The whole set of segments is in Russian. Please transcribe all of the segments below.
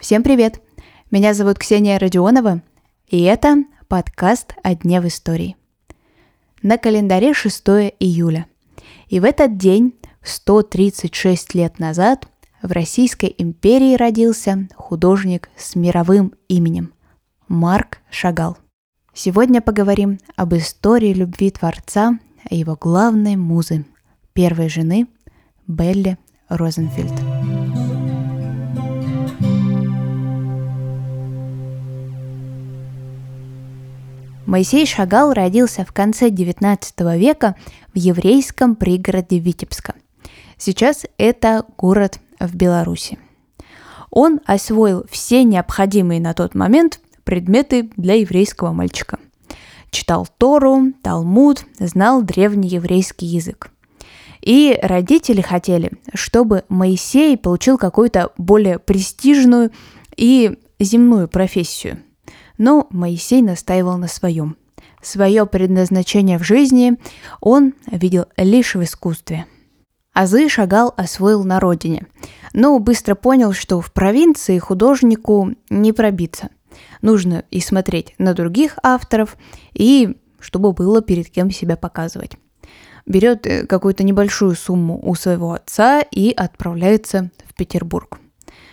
Всем привет! Меня зовут Ксения Родионова, и это подкаст «О дне в истории». На календаре 6 июля. И в этот день, 136 лет назад, в Российской империи родился художник с мировым именем – Марк Шагал. Сегодня поговорим об истории любви творца и его главной музы – первой жены Белле Розенфельд. Моисей Шагал родился в конце XIX века в еврейском пригороде Витебска. Сейчас это город в Беларуси. Он освоил все необходимые на тот момент предметы для еврейского мальчика. Читал Тору, Талмуд, знал древнееврейский язык. И родители хотели, чтобы Моисей получил какую-то более престижную и земную профессию. Но Моисей настаивал на своем. Свое предназначение в жизни он видел лишь в искусстве. Азы Шагал освоил на родине, но быстро понял, что в провинции художнику не пробиться. Нужно и смотреть на других авторов, и чтобы было перед кем себя показывать. Берет какую-то небольшую сумму у своего отца и отправляется в Петербург.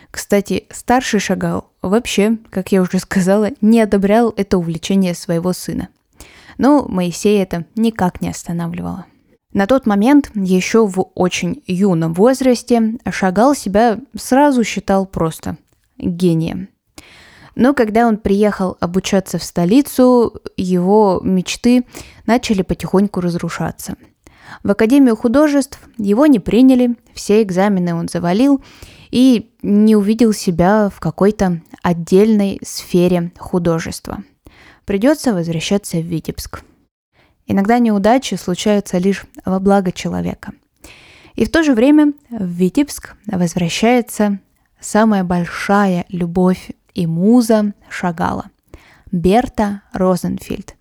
Кстати, старший Шагал вообще, как я уже сказала, не одобрял это увлечение своего сына. Но Моисея это никак не останавливало. На тот момент, еще в очень юном возрасте, Шагал себя сразу считал просто гением. Но когда он приехал обучаться в столицу, его мечты начали потихоньку разрушаться. В Академию художеств его не приняли, все экзамены он завалил и не увидел себя в какой-то отдельной сфере художества. Придется возвращаться в Витебск. Иногда неудачи случаются лишь во благо человека. И в то же время в Витебск возвращается самая большая любовь и муза Шагала – Берта Розенфельд.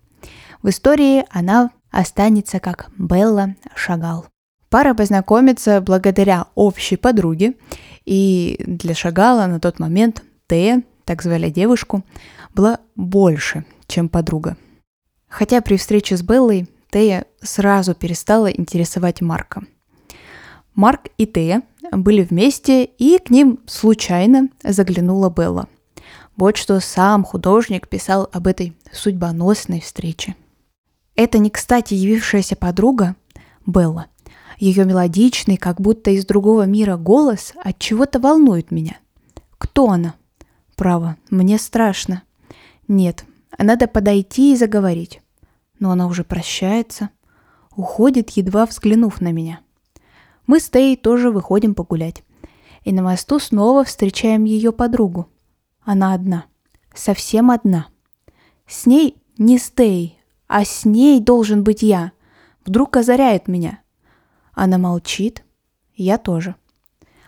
В истории она останется как Белла Шагал. Пара познакомится благодаря общей подруге, и для Шагала на тот момент Тея, так звали девушку, была больше, чем подруга. Хотя при встрече с Беллой Тея сразу перестала интересовать Марка. Марк и Тея были вместе, и к ним случайно заглянула Белла. Вот что сам художник писал об этой судьбоносной встрече. Эта не кстати явившаяся подруга Белла. Ее мелодичный, как будто из другого мира голос от чего-то волнует меня. Кто она? Право, мне страшно. Нет, надо подойти и заговорить. Но она уже прощается, уходит, едва взглянув на меня. Мы с Теей тоже выходим погулять. И на мосту снова встречаем ее подругу. Она одна, совсем одна. С ней не с Теей, а с ней должен быть я. Вдруг озаряет меня. Она молчит, я тоже.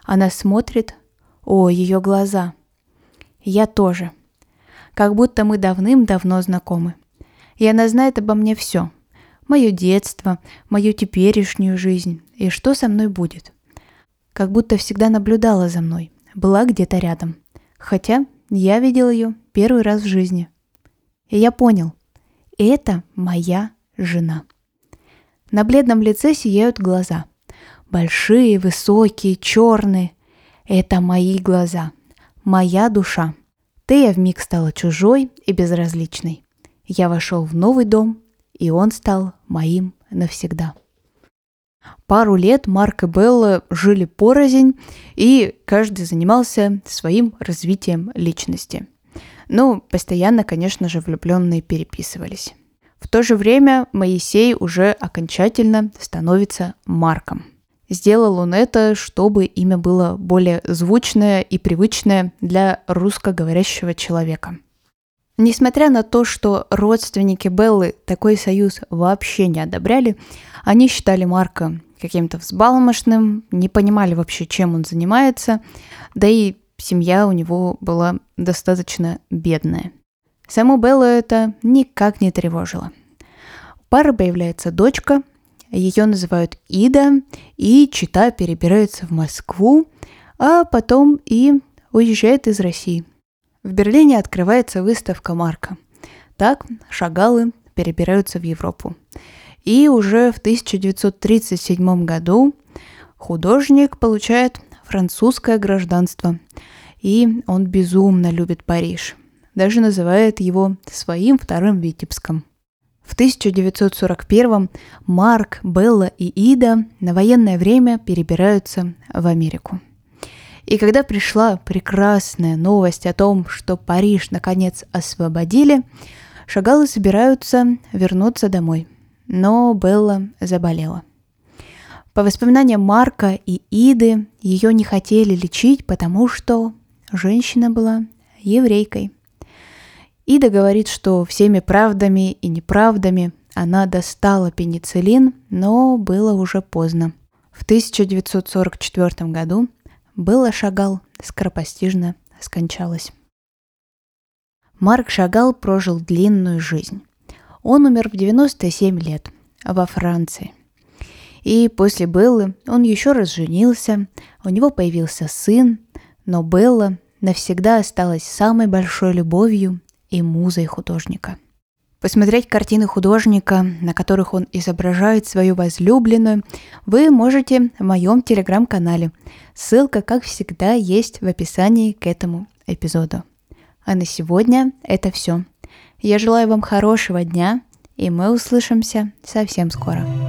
Она смотрит, о, ее глаза. Я тоже. Как будто мы давным-давно знакомы. И она знает обо мне все. Мое детство, мою теперешнюю жизнь и что со мной будет. Как будто всегда наблюдала за мной, была где-то рядом. Хотя я видела ее первый раз в жизни. И я понял. Это моя жена. На бледном лице сияют глаза. Большие, высокие, черные. Это мои глаза. Моя душа. Тея вмиг стала чужой и безразличной. Я вошел в новый дом, и он стал моим навсегда. Пару лет Марк и Белла жили порознь, и каждый занимался своим развитием личности. Но постоянно, конечно же, влюбленные переписывались. В то же время Моисей уже окончательно становится Марком. Сделал он это, чтобы имя было более звучное и привычное для русскоговорящего человека. Несмотря на то, что родственники Беллы такой союз вообще не одобряли, они считали Марка каким-то взбалмошным, не понимали вообще, чем он занимается, да и семья у него была достаточно бедная. Саму Беллу это никак не тревожило. У пары появляется дочка, Ее называют Ида, и чета перебирается в Москву, а потом и уезжает из России. В Берлине открывается выставка Марка. Так Шагалы перебираются в Европу. И уже в 1937 году художник получает французское гражданство. И он безумно любит Париж. Даже называет его своим вторым Витебском. В 1941 Марк, Белла и Ида на военное время перебираются в Америку. И когда пришла прекрасная новость о том, что Париж наконец освободили, Шагалы собираются вернуться домой. Но Белла заболела. По воспоминаниям Марка и Иды, ее не хотели лечить, потому что женщина была еврейкой. Ида говорит, что всеми правдами и неправдами она достала пенициллин, но было уже поздно. В 1944 году Белла Шагал скоропостижно скончалась. Марк Шагал прожил длинную жизнь. Он умер в 97 лет во Франции. И после Беллы он еще раз женился, у него появился сын, но Белла навсегда осталась самой большой любовью и музой художника. Посмотреть картины художника, на которых он изображает свою возлюбленную, вы можете в моем телеграм-канале. Ссылка, как всегда, есть в описании к этому эпизоду. А на сегодня это все. Я желаю вам хорошего дня, и мы услышимся совсем скоро.